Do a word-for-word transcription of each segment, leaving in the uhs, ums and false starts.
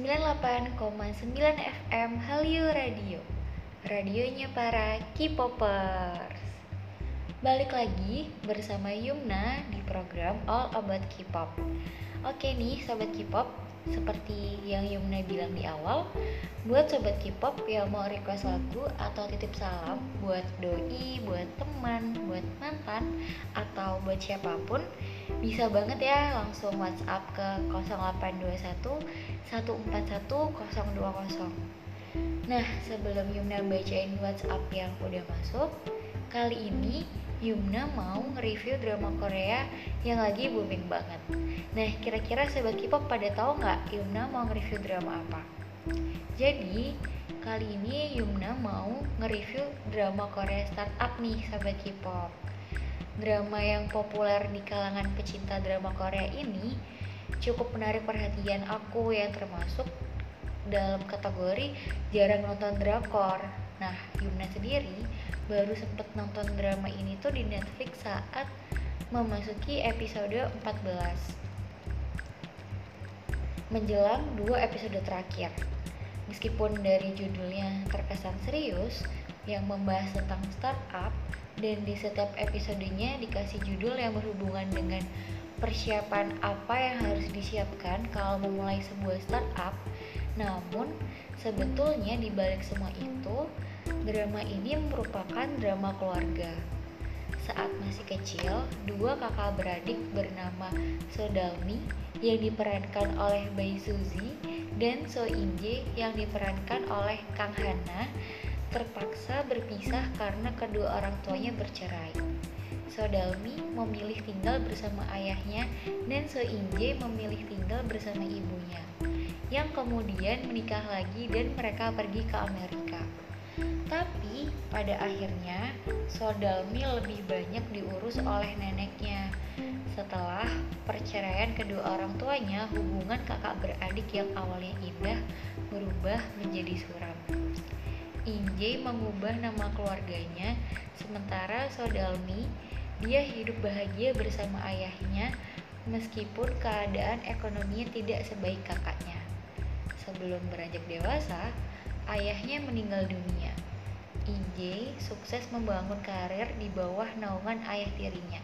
sembilan puluh delapan koma sembilan F M Hallyu Radio, radionya para K-popers. Balik lagi bersama Yumna di program All About K-pop. Oke nih sobat K-pop, seperti yang Yumna bilang di awal, buat sobat K-pop yang mau request lagu atau titip salam buat doi, buat teman, buat mantan, atau buat siapapun, bisa banget ya langsung WhatsApp ke nol delapan dua satu, satu empat satu, nol dua nol. Nah, sebelum Yumna bacain WhatsApp yang udah masuk, kali ini Yumna mau nge-review drama Korea yang lagi booming banget. Nah, kira-kira sobat K-pop pada tahu nggak Yumna mau nge-review drama apa? Jadi, kali ini Yumna mau nge-review drama Korea startup nih sobat K-pop. Drama yang populer di kalangan pecinta drama Korea ini cukup menarik perhatian aku yang termasuk dalam kategori jarang nonton drakor. Nah, Yumna sendiri baru sempet nonton drama ini tuh di Netflix saat memasuki episode empat belas, menjelang dua episode terakhir. Meskipun dari judulnya terkesan serius, yang membahas tentang startup, dan di setiap episodenya dikasih judul yang berhubungan dengan persiapan apa yang harus disiapkan kalau memulai sebuah startup. Namun, sebetulnya di balik semua itu, drama ini merupakan drama keluarga. Saat masih kecil, dua kakak beradik bernama So Dalmi yang diperankan oleh Bae Suzy dan So Inje yang diperankan oleh Kang Hana terpaksa berpisah karena kedua orang tuanya bercerai. So Dalmi memilih tinggal bersama ayahnya dan So Inje memilih tinggal bersama ibunya, yang kemudian menikah lagi dan mereka pergi ke Amerika. Tapi pada akhirnya So Dalmi lebih banyak diurus oleh neneknya. Setelah perceraian kedua orang tuanya, hubungan kakak beradik yang awalnya indah berubah menjadi suram. Inje mengubah nama keluarganya, sementara So Dalmi dia hidup bahagia bersama ayahnya meskipun keadaan ekonominya tidak sebaik kakaknya. Sebelum beranjak dewasa, ayahnya meninggal dunia. Inje sukses membangun karir di bawah naungan ayah tirinya,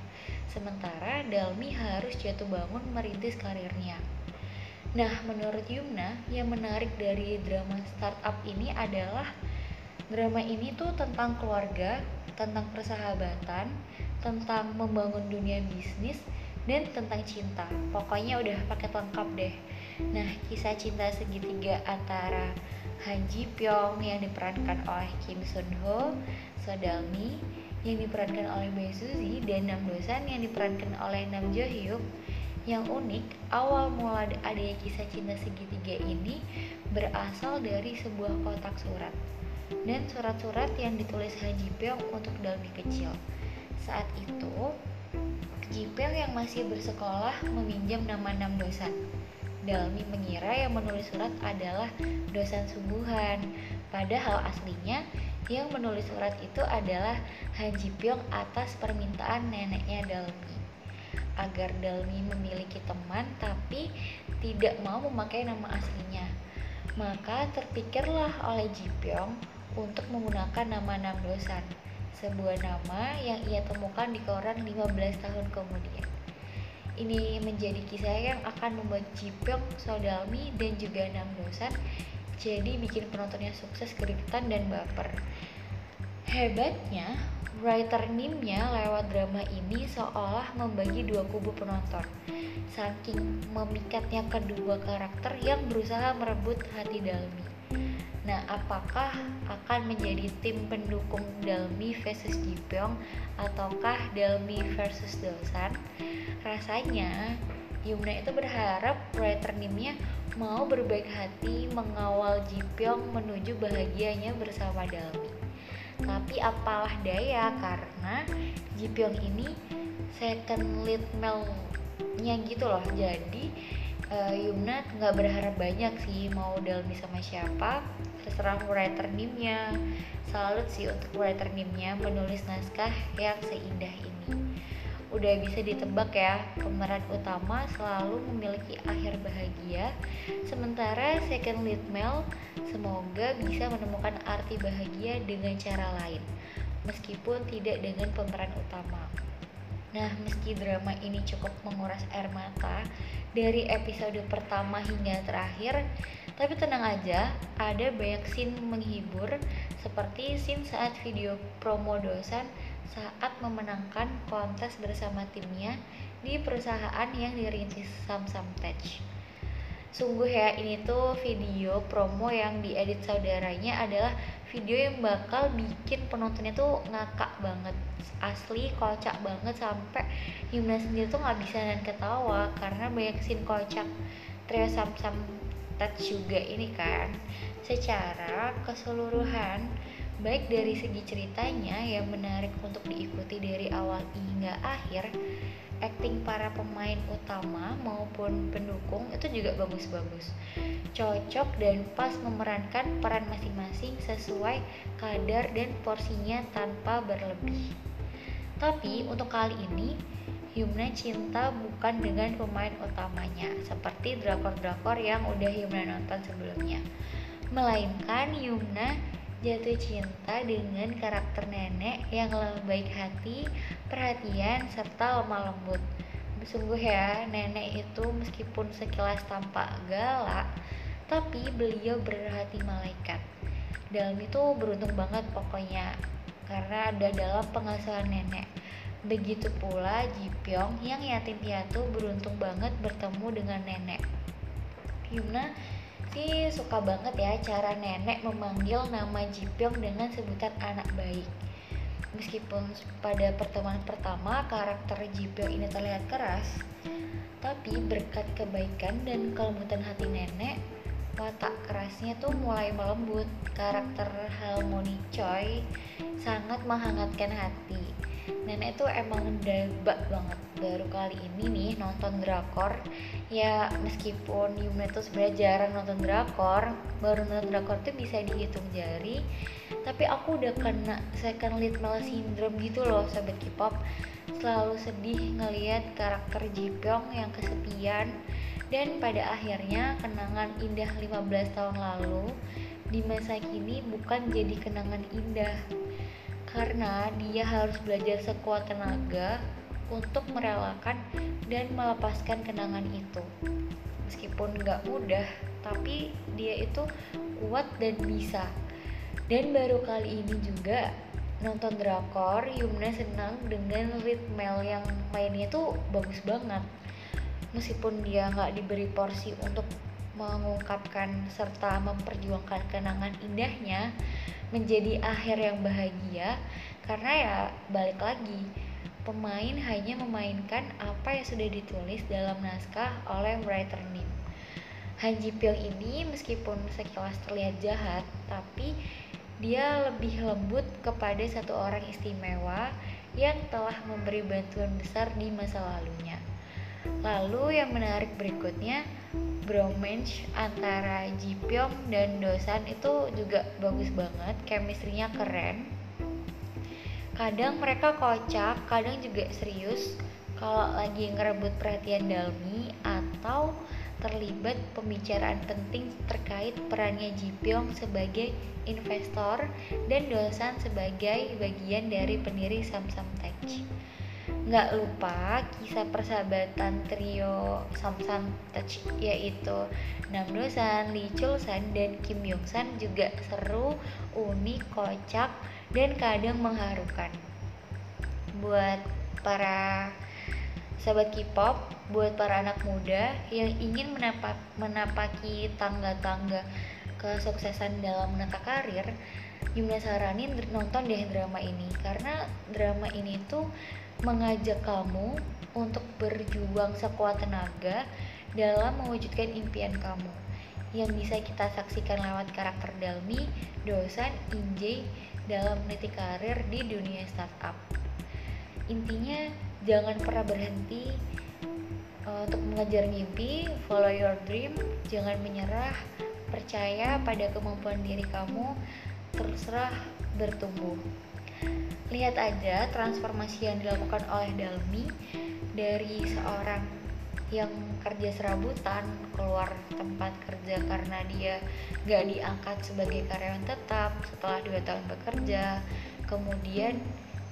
sementara Dalmi harus jatuh bangun merintis karirnya. Nah, menurut Yumna, yang menarik dari drama startup ini adalah drama ini tuh tentang keluarga, tentang persahabatan, tentang membangun dunia bisnis, dan tentang cinta. Pokoknya udah paket lengkap deh. Nah, kisah cinta segitiga antara Han Ji Pyong yang diperankan oleh Kim Sun Ho, So Dalmi yang diperankan oleh Bae Suzy, dan Nam Dosan yang diperankan oleh Nam Joo-hyuk. Yang unik, awal mula adanya kisah cinta segitiga ini berasal dari sebuah kotak surat dan surat-surat yang ditulis Han Ji Pyong untuk Dalmi kecil. Saat itu, Ji Pyong yang masih bersekolah meminjam nama Nam Dosan. Dalmi mengira yang menulis surat adalah Dosan sungguhan, padahal aslinya yang menulis surat itu adalah Han Ji Pyong atas permintaan neneknya Dalmi agar Dalmi memiliki teman tapi tidak mau memakai nama aslinya. Maka terpikirlah oleh Ji Pyong untuk menggunakan nama Nam Dosan, sebuah nama yang ia temukan di koran lima belas tahun kemudian. Ini menjadi kisah yang akan membuat Ji Pyong, So Dalmi, dan juga Nam Dosan jadi bikin penontonnya sukses keributan dan baper. Hebatnya, writer Nimnya lewat drama ini seolah membagi dua kubu penonton, saking memikatnya kedua karakter yang berusaha merebut hati Dalmi. Nah, apakah akan menjadi tim pendukung Dalmi versus Ji Pyong ataukah Dalmi versus Dosan? Rasanya Yumna itu berharap writer Nimnya mau berbaik hati mengawal Ji Pyong menuju bahagianya bersama Dalmi. Tapi apalah daya, karena Ji Pyong ini second lead male-nya gitu loh. Jadi uh, Yumna nggak berharap banyak sih mau Dalmi sama siapa. Terserah writer Nimnya. Salut sih untuk writer Nimnya menulis naskah yang seindah ini. Udah udah bisa ditebak ya, pemeran utama selalu memiliki akhir bahagia, sementara second lead male semoga bisa menemukan arti bahagia dengan cara lain, meskipun tidak dengan pemeran utama. Nah, meski drama ini cukup menguras air mata dari episode pertama hingga terakhir, tapi tenang aja, ada banyak scene menghibur seperti scene saat video promo dosen saat memenangkan kontes bersama timnya di perusahaan yang dirintis Samsung Tech. Sungguh ya, ini tuh video promo yang diedit saudaranya adalah video yang bakal bikin penontonnya tuh ngakak banget, asli kocak banget, sampai Yumna sendiri tuh nggak bisa nahan ketawa karena banyak scene kocak trio Samsung Tech juga ini kan. Secara keseluruhan, baik dari segi ceritanya yang menarik untuk diikuti dari awal hingga akhir, akting para pemain utama maupun pendukung itu juga bagus-bagus, cocok dan pas memerankan peran masing-masing sesuai kadar dan porsinya tanpa berlebih. Tapi untuk kali ini Hyuna cinta bukan dengan pemain utamanya seperti drakor-drakor yang udah Hyuna nonton sebelumnya, melainkan Hyuna jatuh cinta dengan karakter nenek yang lebih baik hati, perhatian, serta lemah lembut. Sungguh ya, nenek itu meskipun sekilas tampak galak, tapi beliau berhati malaikat. Dalam itu beruntung banget pokoknya, karena ada dalam pengasuhan nenek. Begitu pula Jipyong yang yatim piatu beruntung banget bertemu dengan nenek. Hyuna sih suka banget ya cara nenek memanggil nama Jipyong dengan sebutan anak baik. Meskipun pada pertemuan pertama karakter Jipyong ini terlihat keras, tapi berkat kebaikan dan kelembutan hati nenek, watak kerasnya tuh mulai melembut. Karakter Halmoni Choi sangat menghangatkan hati. Nenek tuh emang debak banget. Baru kali ini nih nonton drakor. Ya meskipun Yumna tuh sebenarnya jarang nonton drakor, baru nonton drakor tuh bisa dihitung jari, tapi aku udah kena second lead male syndrome gitu loh sobat K-pop. Selalu sedih ngelihat karakter Jipyong yang kesepian, dan pada akhirnya kenangan indah lima belas tahun lalu di masa kini bukan jadi kenangan indah, karena dia harus belajar sekuat tenaga untuk merelakan dan melepaskan kenangan itu. Meskipun gak mudah, tapi dia itu kuat dan bisa. Dan baru kali ini juga nonton drakor, Yumna senang dengan ritme yang mainnya tuh bagus banget. Meskipun dia gak diberi porsi untuk mengungkapkan serta memperjuangkan kenangan indahnya menjadi akhir yang bahagia, karena ya balik lagi, pemain hanya memainkan apa yang sudah ditulis dalam naskah oleh writer Nim. Han Ji Pyong ini meskipun sekilas terlihat jahat, tapi dia lebih lembut kepada satu orang istimewa yang telah memberi bantuan besar di masa lalunya. Lalu yang menarik berikutnya, bromance antara Jipyong dan Dosan itu juga bagus banget, chemistry-nya keren. Kadang mereka kocak, kadang juga serius kalau lagi ngerebut perhatian Dalmi atau terlibat pembicaraan penting terkait perannya Jipyong sebagai investor dan Dosan sebagai bagian dari pendiri Samsung Tech. Nggak lupa kisah persahabatan trio Samsan Tech yaitu Nam Joo-san, Lee Chul-san, dan Kim Yong-san juga seru, unik, kocak, dan kadang mengharukan. Buat para sahabat K-pop, buat para anak muda yang ingin menapak, menapaki tangga-tangga kesuksesan dalam menata karir, Yumna saranin nonton deh drama ini, karena drama ini tuh mengajak kamu untuk berjuang sekuat tenaga dalam mewujudkan impian kamu yang bisa kita saksikan lewat karakter Dalmi, Dosan, Injay dalam meniti karir di dunia startup. Intinya jangan pernah berhenti uh, untuk mengejar mimpi, follow your dream, jangan menyerah, percaya pada kemampuan diri kamu, teruslah bertumbuh. lihat aja transformasi yang dilakukan oleh Dalmi dari seorang yang kerja serabutan keluar tempat kerja karena dia gak diangkat sebagai karyawan tetap setelah dua tahun bekerja, kemudian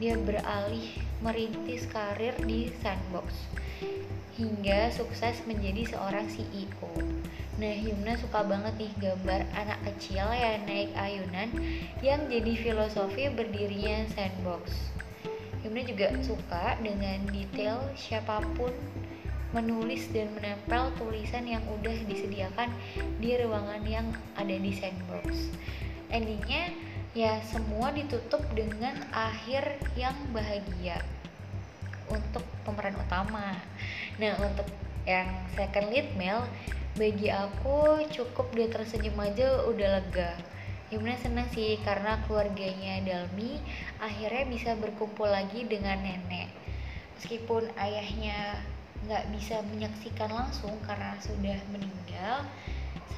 dia beralih merintis karir di Sandbox hingga sukses menjadi seorang C E O. Nah, Hyuna suka banget nih gambar anak kecil yang naik ayunan yang jadi filosofi berdirinya Sandbox. Hyuna juga suka dengan detail siapapun menulis dan menempel tulisan yang udah disediakan di ruangan yang ada di Sandbox. Endingnya ya semua ditutup dengan akhir yang bahagia untuk pemeran utama. Nah, untuk yang second lead male, bagi aku cukup dia tersenyum aja udah lega. Hyuna senang sih karena keluarganya Dalmi akhirnya bisa berkumpul lagi dengan nenek. Meskipun ayahnya gak bisa menyaksikan langsung karena sudah meninggal,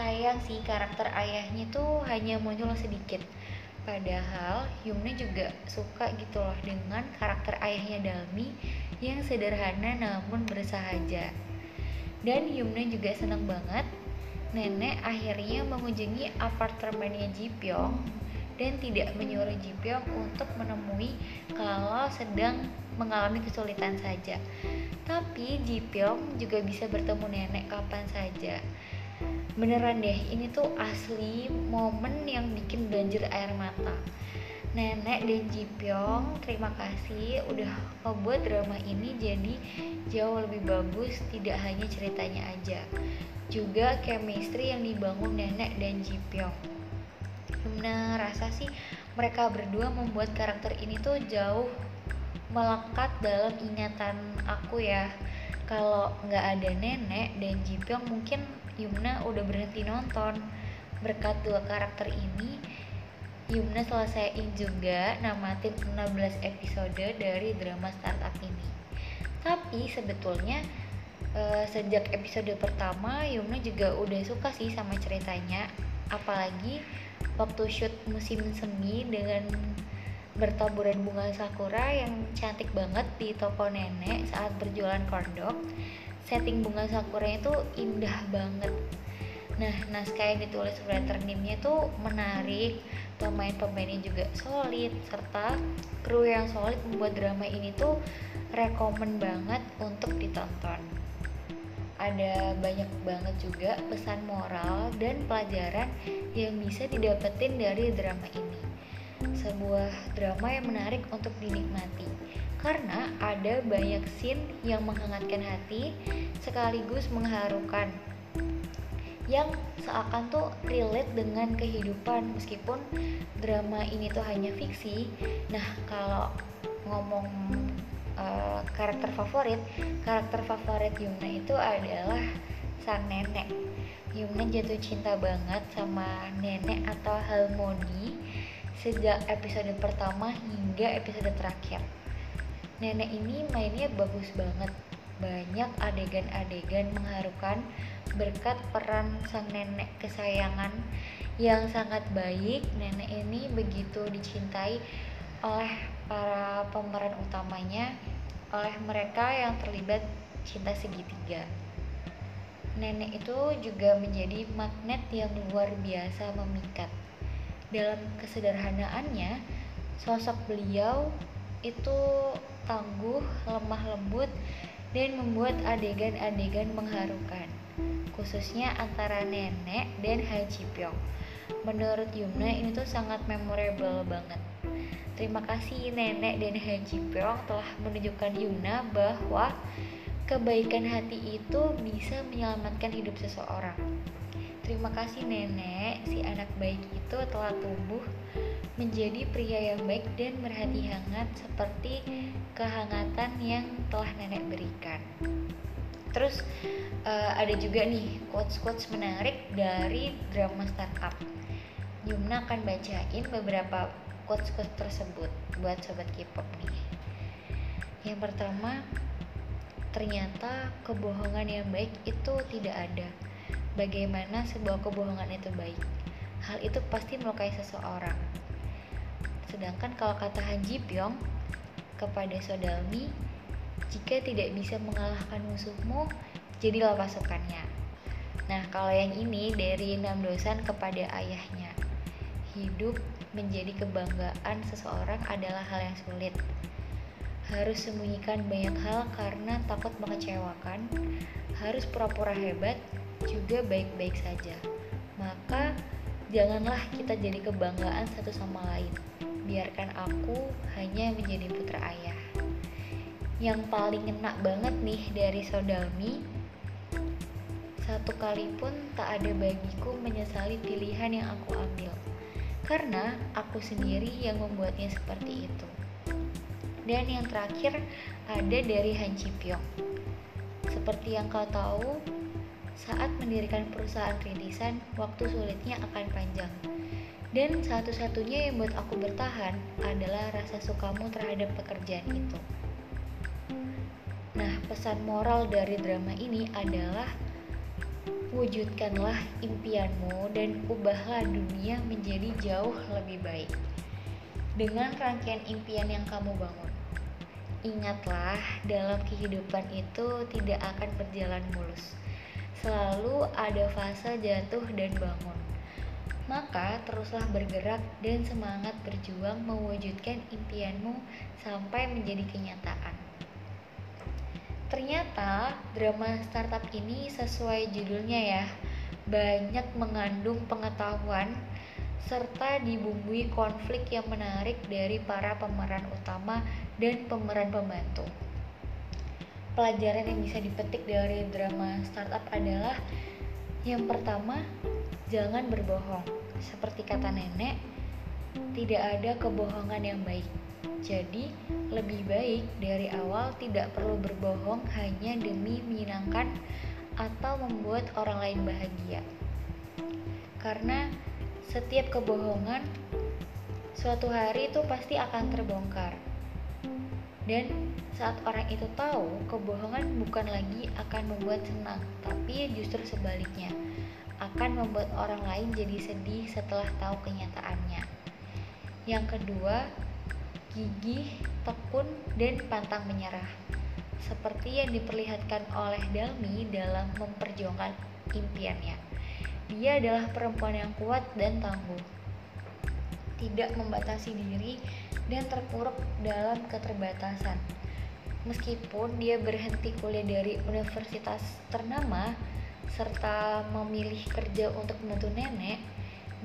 sayang sih karakter ayahnya tuh hanya muncul sedikit. Padahal Hyuna juga suka gitu loh dengan karakter ayahnya Dalmi yang sederhana namun bersahaja. Dan Hyuna juga senang banget nenek akhirnya mengunjungi apartemennya Ji Pyong dan tidak menyuruh Ji Pyong untuk menemui kalau sedang mengalami kesulitan saja. Tapi Ji Pyong juga bisa bertemu nenek kapan saja. Beneran deh, ini tuh asli momen yang bikin banjir air mata. Nenek dan Ji Pyong, terima kasih udah membuat drama ini jadi jauh lebih bagus, tidak hanya ceritanya aja, juga chemistry yang dibangun nenek dan Ji Pyong. Hyuna rasa sih mereka berdua membuat karakter ini tuh jauh melekat dalam ingatan aku ya. Kalau nggak ada nenek dan Ji Pyong mungkin Hyuna udah berhenti nonton. Berkat dua karakter ini, Hyuna selesaiin juga namatin enam belas episode dari drama startup ini. Tapi sebetulnya e, sejak episode pertama Hyuna juga udah suka sih sama ceritanya. Apalagi waktu shoot musim semi dengan bertaburan bunga sakura yang cantik banget di toko nenek saat berjualan kondok. Setting bunga sakuranya itu indah banget. Nah, naskah yang ditulis writer Nimnya tuh menarik, pemain-pemainnya juga solid, serta kru yang solid membuat drama ini tuh rekomen banget untuk ditonton. Ada banyak banget juga pesan moral dan pelajaran yang bisa didapetin dari drama ini. Sebuah drama yang menarik untuk dinikmati karena ada banyak scene yang menghangatkan hati sekaligus mengharukan yang seakan tuh relate dengan kehidupan meskipun drama ini tuh hanya fiksi. Nah, kalau ngomong uh, karakter favorit, karakter favorit Hyuna itu adalah sang nenek. Hyuna jatuh cinta banget sama nenek atau Halmoni sejak episode pertama hingga episode terakhir. Nenek ini mainnya bagus banget, banyak adegan-adegan mengharukan berkat peran sang nenek kesayangan yang sangat baik. Nenek ini begitu dicintai oleh para pemeran utamanya, oleh mereka yang terlibat cinta segitiga. Nenek itu juga menjadi magnet yang luar biasa memikat. Dalam kesederhanaannya, sosok beliau itu tangguh, lemah lembut, dan membuat adegan-adegan mengharukan, khususnya antara nenek dan Ha Ji Pyong. Menurut Hyuna ini tuh sangat memorable banget. Terima kasih nenek dan Ha Ji Pyong telah menunjukkan Hyuna bahwa kebaikan hati itu bisa menyelamatkan hidup seseorang. Terima kasih nenek, si anak baik itu telah tumbuh menjadi pria yang baik dan berhati hangat seperti kehangatan yang telah nenek berikan. Terus uh, ada juga nih quotes-quotes menarik dari drama startup. Hyuna akan bacain beberapa quotes-quotes tersebut buat sobat K-pop nih. Yang pertama, ternyata kebohongan yang baik itu tidak ada. Bagaimana sebuah kebohongan itu baik? Hal itu pasti melukai seseorang. Sedangkan kalau kata Han Ji Pyong kepada Sodalmi, jika tidak bisa mengalahkan musuhmu, jadilah pasukannya. Nah, kalau yang ini dari Nam Dosan kepada ayahnya. Hidup menjadi kebanggaan seseorang adalah hal yang sulit. Harus sembunyikan banyak hal karena takut mengecewakan, harus pura-pura hebat, juga baik-baik saja. Maka janganlah kita jadi kebanggaan satu sama lain. Biarkan aku hanya menjadi putra ayah. Yang paling ngena banget nih dari Sodalmi, satu kali pun tak ada bagiku menyesali pilihan yang aku ambil, karena aku sendiri yang membuatnya seperti itu. Dan yang terakhir ada dari Han Ji Pyong. Seperti yang kau tahu, saat mendirikan perusahaan rintisan, waktu sulitnya akan panjang. Dan satu-satunya yang buat aku bertahan adalah rasa sukamu terhadap pekerjaan itu. Nah, pesan moral dari drama ini adalah wujudkanlah impianmu dan ubahlah dunia menjadi jauh lebih baik dengan rangkaian impian yang kamu bangun. Ingatlah, dalam kehidupan itu tidak akan berjalan mulus. Selalu ada fase jatuh dan bangun. Maka teruslah bergerak dan semangat berjuang mewujudkan impianmu sampai menjadi kenyataan. Ternyata drama startup ini sesuai judulnya ya, banyak mengandung pengetahuan serta dibumbui konflik yang menarik dari para pemeran utama dan pemeran pembantu. Pelajaran yang bisa dipetik dari drama startup adalah yang pertama, jangan berbohong. Seperti kata nenek, tidak ada kebohongan yang baik. Jadi, lebih baik dari awal tidak perlu berbohong hanya demi menyenangkan atau membuat orang lain bahagia. Karena setiap kebohongan suatu hari itu pasti akan terbongkar. Dan saat orang itu tahu, kebohongan bukan lagi akan membuat senang, tapi justru sebaliknya, akan membuat orang lain jadi sedih setelah tahu kenyataannya. Yang kedua, gigih, tekun, dan pantang menyerah. Seperti yang diperlihatkan oleh Dalmi dalam memperjuangkan impiannya. Dia adalah perempuan yang kuat dan tangguh. Tidak membatasi diri dan terpuruk dalam keterbatasan. Meskipun dia berhenti kuliah dari universitas ternama serta memilih kerja untuk membantu nenek,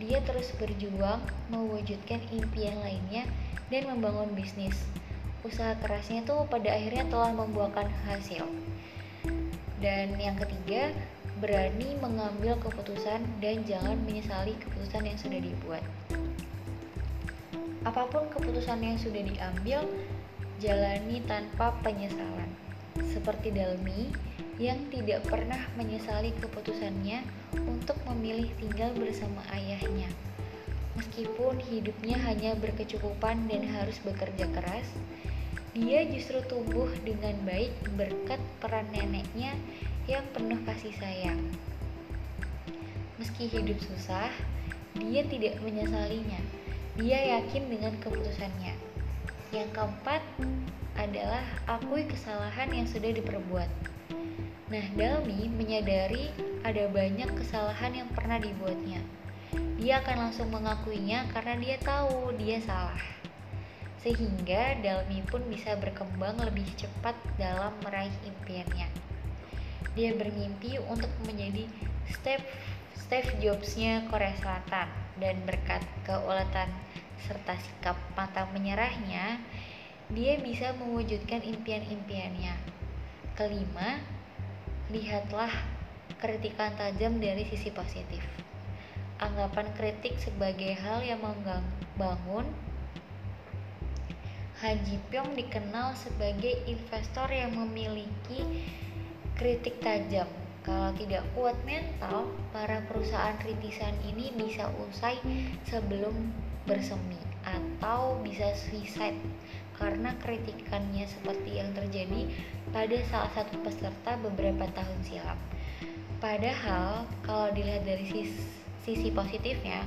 dia terus berjuang mewujudkan impian lainnya dan membangun bisnis. Usaha kerasnya tuh pada akhirnya telah membuahkan hasil. Dan yang ketiga, berani mengambil keputusan dan jangan menyesali keputusan yang sudah dibuat. Apapun keputusan yang sudah diambil, jalani tanpa penyesalan. Seperti Dalmi yang tidak pernah menyesali keputusannya untuk memilih tinggal bersama ayahnya. Meskipun hidupnya hanya berkecukupan dan harus bekerja keras, dia justru tumbuh dengan baik berkat peran neneknya yang penuh kasih sayang. Meski hidup susah, dia tidak menyesalinya. Dia yakin dengan keputusannya. Yang keempat adalah akui kesalahan yang sudah diperbuat. Nah, Dalmi menyadari ada banyak kesalahan yang pernah dibuatnya. Dia akan langsung mengakuinya karena dia tahu dia salah. Sehingga Dalmi pun bisa berkembang lebih cepat dalam meraih impiannya. Dia bermimpi untuk menjadi Steve, Steve Jobs-nya Korea Selatan. Dan berkat keuletan serta sikap pantang menyerahnya, dia bisa mewujudkan impian-impiannya. Kelima, lihatlah kritikan tajam dari sisi positif. Anggapan kritik sebagai hal yang membangun. Han Ji Pyong dikenal sebagai investor yang memiliki kritik tajam. Kalau tidak kuat mental, para perusahaan rintisan ini bisa usai sebelum bersemi atau bisa suicide karena kritikannya seperti yang terjadi pada salah satu peserta beberapa tahun silam. Padahal kalau dilihat dari sisi Sisi positifnya,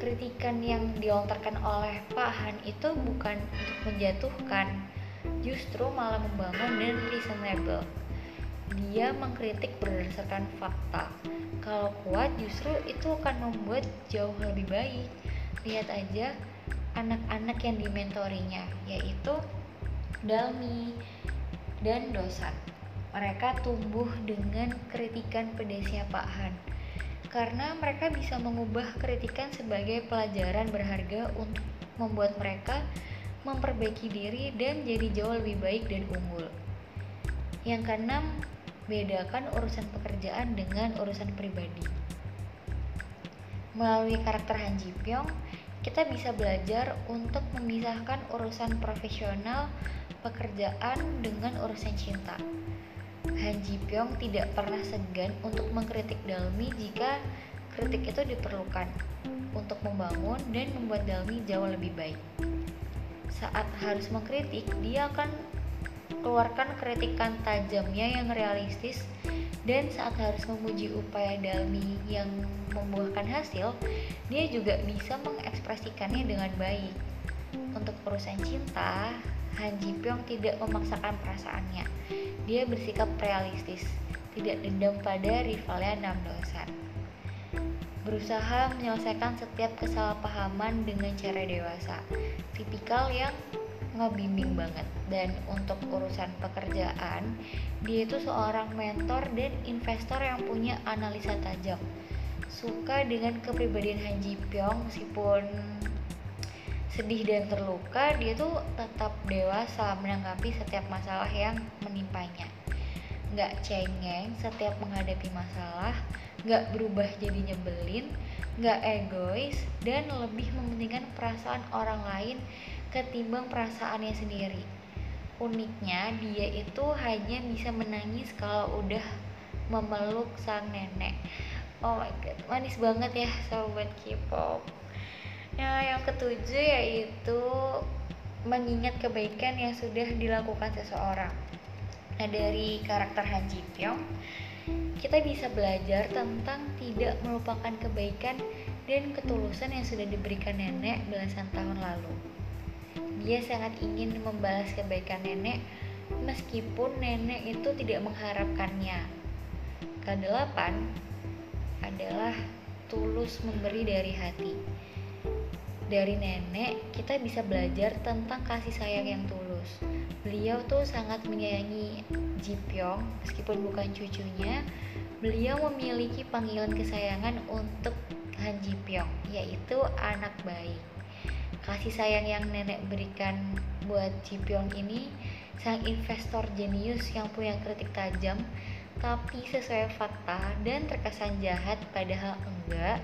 kritikan yang dilontarkan oleh Pak Han itu bukan untuk menjatuhkan, justru malah membangun dan reasonable. Dia mengkritik berdasarkan fakta. Kalau kuat justru itu akan membuat jauh lebih baik. Lihat aja anak-anak yang dimentorinya, yaitu Dalmi dan Dosan. Mereka tumbuh dengan kritikan pedasnya Pak Han, karena mereka bisa mengubah kritikan sebagai pelajaran berharga untuk membuat mereka memperbaiki diri dan jadi jauh lebih baik dan unggul. Yang keenam, bedakan urusan pekerjaan dengan urusan pribadi. Melalui karakter Han Ji Pyong, kita bisa belajar untuk memisahkan urusan profesional, pekerjaan dengan urusan cinta. Han Ji Pyong tidak pernah segan untuk mengkritik Dalmi jika kritik itu diperlukan untuk membangun dan membuat Dalmi jauh lebih baik. Saat harus mengkritik, dia akan keluarkan kritikan tajamnya yang realistis, dan saat harus memuji upaya Dalmi yang membuahkan hasil, dia juga bisa mengekspresikannya dengan baik. Untuk urusan cinta, Han Ji Pyong tidak memaksakan perasaannya. Dia bersikap realistis, tidak dendam pada rivalnya Nam Dosan. Berusaha menyelesaikan setiap kesalahpahaman dengan cara dewasa, tipikal yang ngebimbing banget. Dan untuk urusan pekerjaan, dia itu seorang mentor dan investor yang punya analisa tajam. Suka dengan kepribadian Han Ji Pyong, meskipun sedih dan terluka, dia tuh tetap dewasa menanggapi setiap masalah yang menimpanya. Gak cengeng setiap menghadapi masalah, gak berubah jadi nyebelin, gak egois, dan lebih mementingkan perasaan orang lain ketimbang perasaannya sendiri. Uniknya, dia itu hanya bisa menangis kalau udah memeluk sang nenek. Oh my god, manis banget ya sobat K-pop. Nah, yang ketujuh yaitu mengingat kebaikan yang sudah dilakukan seseorang. Nah, dari karakter Han Ji Pyong, kita bisa belajar tentang tidak melupakan kebaikan dan ketulusan yang sudah diberikan nenek belasan tahun lalu. Dia sangat ingin membalas kebaikan nenek meskipun nenek itu tidak mengharapkannya. Kedelapan adalah tulus memberi dari hati. Dari nenek kita bisa belajar tentang kasih sayang yang tulus. Beliau tuh sangat menyayangi Ji Pyong meskipun bukan cucunya. Beliau memiliki panggilan kesayangan untuk Han Ji Pyong, yaitu anak baik. Kasih sayang yang nenek berikan buat Ji Pyong ini, sang investor jenius yang punya kritik tajam tapi sesuai fakta dan terkesan jahat padahal enggak,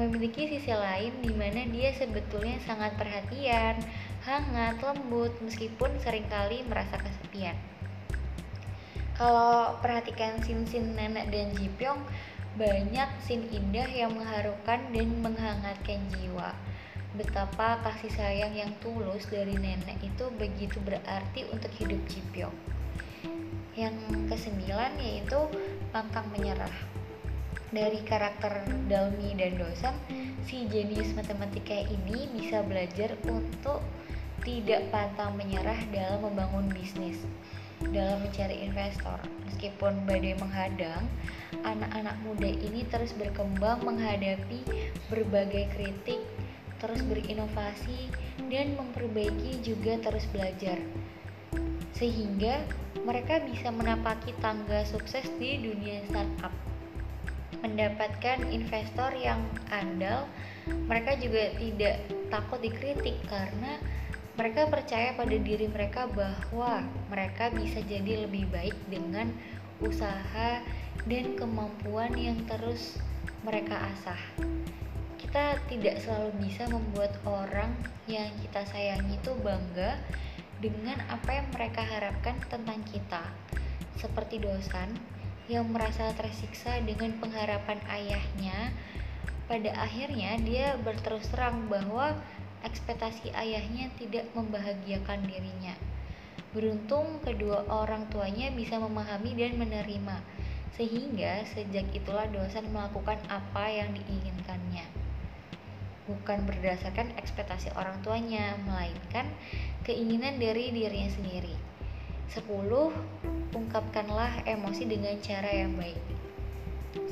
memiliki sisi lain di mana dia sebetulnya sangat perhatian, hangat, lembut meskipun seringkali merasa kesepian. Kalau perhatikan scene-scene nenek dan Ji Pyong, banyak scene indah yang mengharukan dan menghangatkan jiwa. Betapa kasih sayang yang tulus dari nenek itu begitu berarti untuk hidup Ji Pyong. Yang kesembilan yaitu pantang menyerah. Dari karakter Dalmi dan Dosan, si jenius matematika ini bisa belajar untuk tidak pantang menyerah dalam membangun bisnis, dalam mencari investor. Meskipun badai menghadang, anak-anak muda ini terus berkembang menghadapi berbagai kritik, terus berinovasi dan memperbaiki, juga terus belajar, sehingga mereka bisa menapaki tangga sukses di dunia startup, mendapatkan investor yang andal. Mereka juga tidak takut dikritik karena mereka percaya pada diri mereka bahwa mereka bisa jadi lebih baik dengan usaha dan kemampuan yang terus mereka asah. Kita tidak selalu bisa membuat orang yang kita sayangi itu bangga dengan apa yang mereka harapkan tentang kita. Seperti Dosan yang merasa tersiksa dengan pengharapan ayahnya, pada akhirnya dia berterus terang bahwa ekspektasi ayahnya tidak membahagiakan dirinya. Beruntung kedua orang tuanya bisa memahami dan menerima, sehingga sejak itulah Dosan melakukan apa yang diinginkannya. bukan berdasarkan ekspektasi orang tuanya, melainkan keinginan dari dirinya sendiri. Sepuluh, ungkapkanlah emosi dengan cara yang baik.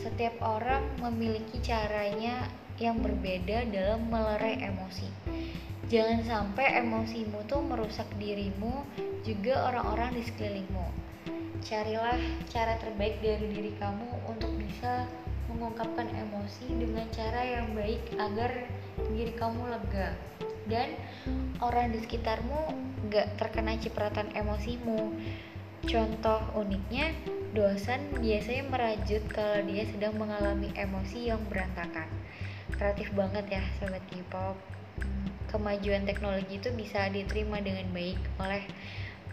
Setiap orang memiliki caranya yang berbeda dalam melerai emosi. Jangan sampai emosimu tuh merusak dirimu juga orang-orang di sekelilingmu. Carilah cara terbaik dari diri kamu untuk bisa mengungkapkan emosi dengan cara yang baik agar diri kamu lega dan orang di sekitarmu gak terkena cipratan emosimu. Contoh uniknya, dosen biasanya merajut kalau dia sedang mengalami emosi yang berantakan. Kreatif banget ya sobat K-pop. Kemajuan teknologi itu bisa diterima dengan baik oleh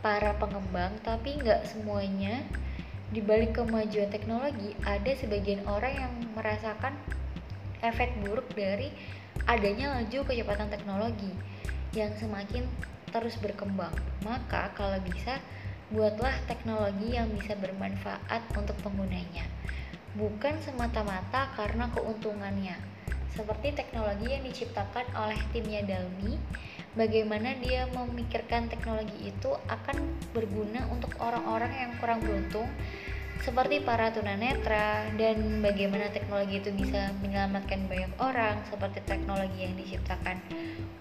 para pengembang, tapi nggak semuanya. Di balik kemajuan teknologi, ada sebagian orang yang merasakan efek buruk dari adanya laju kecepatan teknologi yang semakin terus berkembang. Maka kalau bisa, buatlah teknologi yang bisa bermanfaat untuk penggunanya, bukan semata-mata karena keuntungannya. Seperti teknologi yang diciptakan oleh timnya Dalmi, bagaimana dia memikirkan teknologi itu akan berguna untuk orang-orang yang kurang beruntung seperti para tunanetra, dan bagaimana teknologi itu bisa menyelamatkan banyak orang seperti teknologi yang diciptakan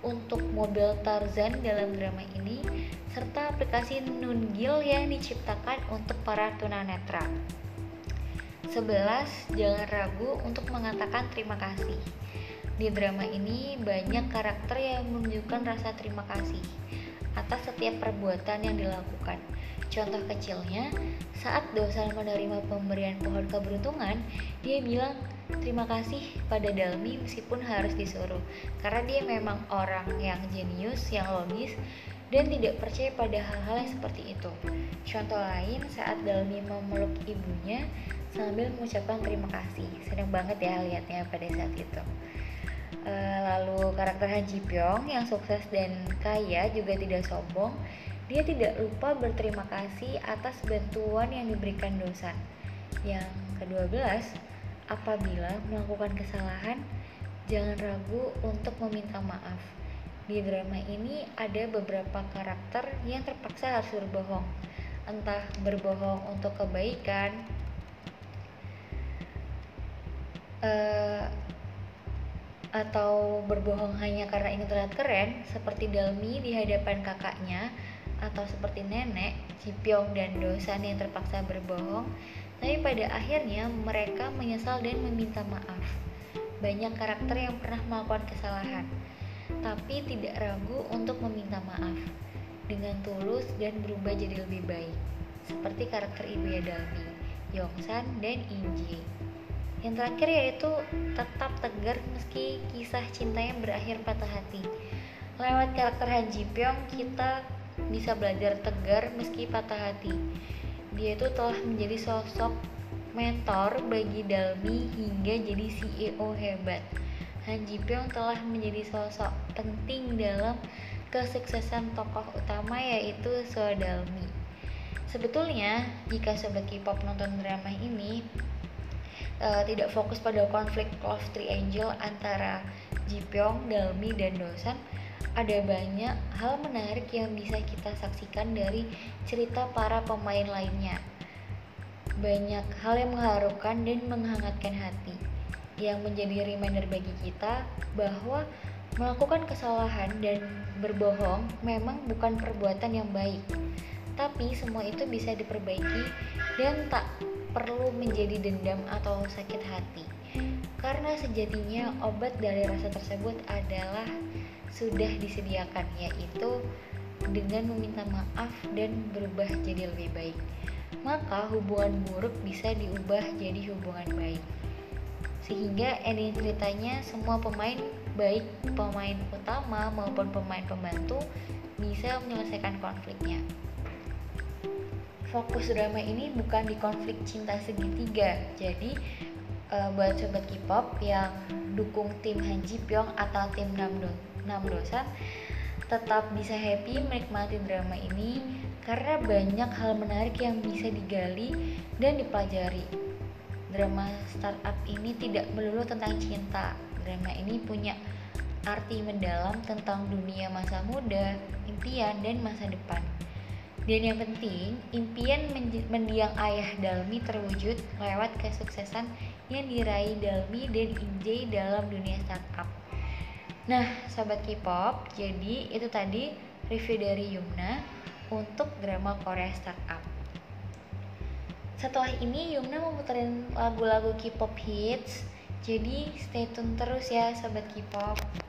untuk mobil Tarzan dalam drama ini, serta aplikasi Nunggil yang diciptakan untuk para tunanetra. Sebelas, jangan ragu untuk mengatakan terima kasih. Di drama ini banyak karakter yang menunjukkan rasa terima kasih atas setiap perbuatan yang dilakukan. Contoh kecilnya, saat Dosan menerima pemberian pohon keberuntungan, dia bilang terima kasih pada Dalmi meskipun harus disuruh, karena dia memang orang yang jenius, yang logis, dan tidak percaya pada hal-hal yang seperti itu. Contoh lain, saat Dalmi memeluk ibunya sambil mengucapkan terima kasih. Senang banget ya lihatnya pada saat itu. E, lalu karakter Han Ji Pyong yang sukses dan kaya juga tidak sombong. Dia tidak lupa berterima kasih atas bantuan yang diberikan Dosan. Yang kedua belas, apabila melakukan kesalahan, jangan ragu untuk meminta maaf. Di drama ini ada beberapa karakter yang terpaksa harus berbohong. Entah berbohong untuk kebaikan, uh, atau berbohong hanya karena ingin terlihat keren, seperti Dalmi di hadapan kakaknya, atau seperti nenek, Ji Pyong dan Dosan yang terpaksa berbohong. Tapi pada akhirnya mereka menyesal dan meminta maaf. Banyak karakter yang pernah melakukan kesalahan, tapi tidak ragu untuk meminta maaf dengan tulus dan berubah jadi lebih baik, seperti karakter ibunya Dalmi, Yongsan, dan Inji. Yang terakhir yaitu tetap tegar meski kisah cintanya berakhir patah hati. Lewat karakter Han Ji Pyong, kita bisa belajar tegar meski patah hati. Dia itu telah menjadi sosok mentor bagi Dalmi hingga jadi C E O hebat. Han Ji Pyong telah menjadi sosok penting dalam kesuksesan tokoh utama, yaitu Seo Dalmi. Sebetulnya jika sobat K-pop nonton drama ini uh, tidak fokus pada konflik love triangle antara Ji Pyong, Dalmi, dan Dosan, ada banyak hal menarik yang bisa kita saksikan dari cerita para pemain lainnya. Banyak hal yang mengharukan dan menghangatkan hati, yang menjadi reminder bagi kita bahwa melakukan kesalahan dan berbohong memang bukan perbuatan yang baik, tapi semua itu bisa diperbaiki dan tak perlu menjadi dendam atau sakit hati, karena sejatinya obat dari rasa tersebut adalah sudah disediakan, yaitu dengan meminta maaf dan berubah jadi lebih baik. Maka hubungan buruk bisa diubah jadi hubungan baik, sehingga ending ceritanya semua pemain, baik pemain utama maupun pemain pembantu, bisa menyelesaikan konfliknya. Fokus drama ini bukan di konflik cinta segitiga. Jadi e, buat sobat K-pop yang dukung tim Han Ji Pyong atau tim Nam Dosan, tetap bisa happy menikmati drama ini karena banyak hal menarik yang bisa digali dan dipelajari. Drama startup ini tidak melulu tentang cinta. Drama ini punya arti mendalam tentang dunia masa muda, impian, dan masa depan. Dan yang penting, impian mendiang ayah Dalmi terwujud lewat kesuksesan yang diraih Dalmi dan Injay dalam dunia startup. Nah, sobat K-pop, jadi itu tadi review dari Yumna untuk drama Korea startup. Setelah ini Yumna mau puterin lagu-lagu K-pop hits, jadi stay tune terus ya sobat K-pop.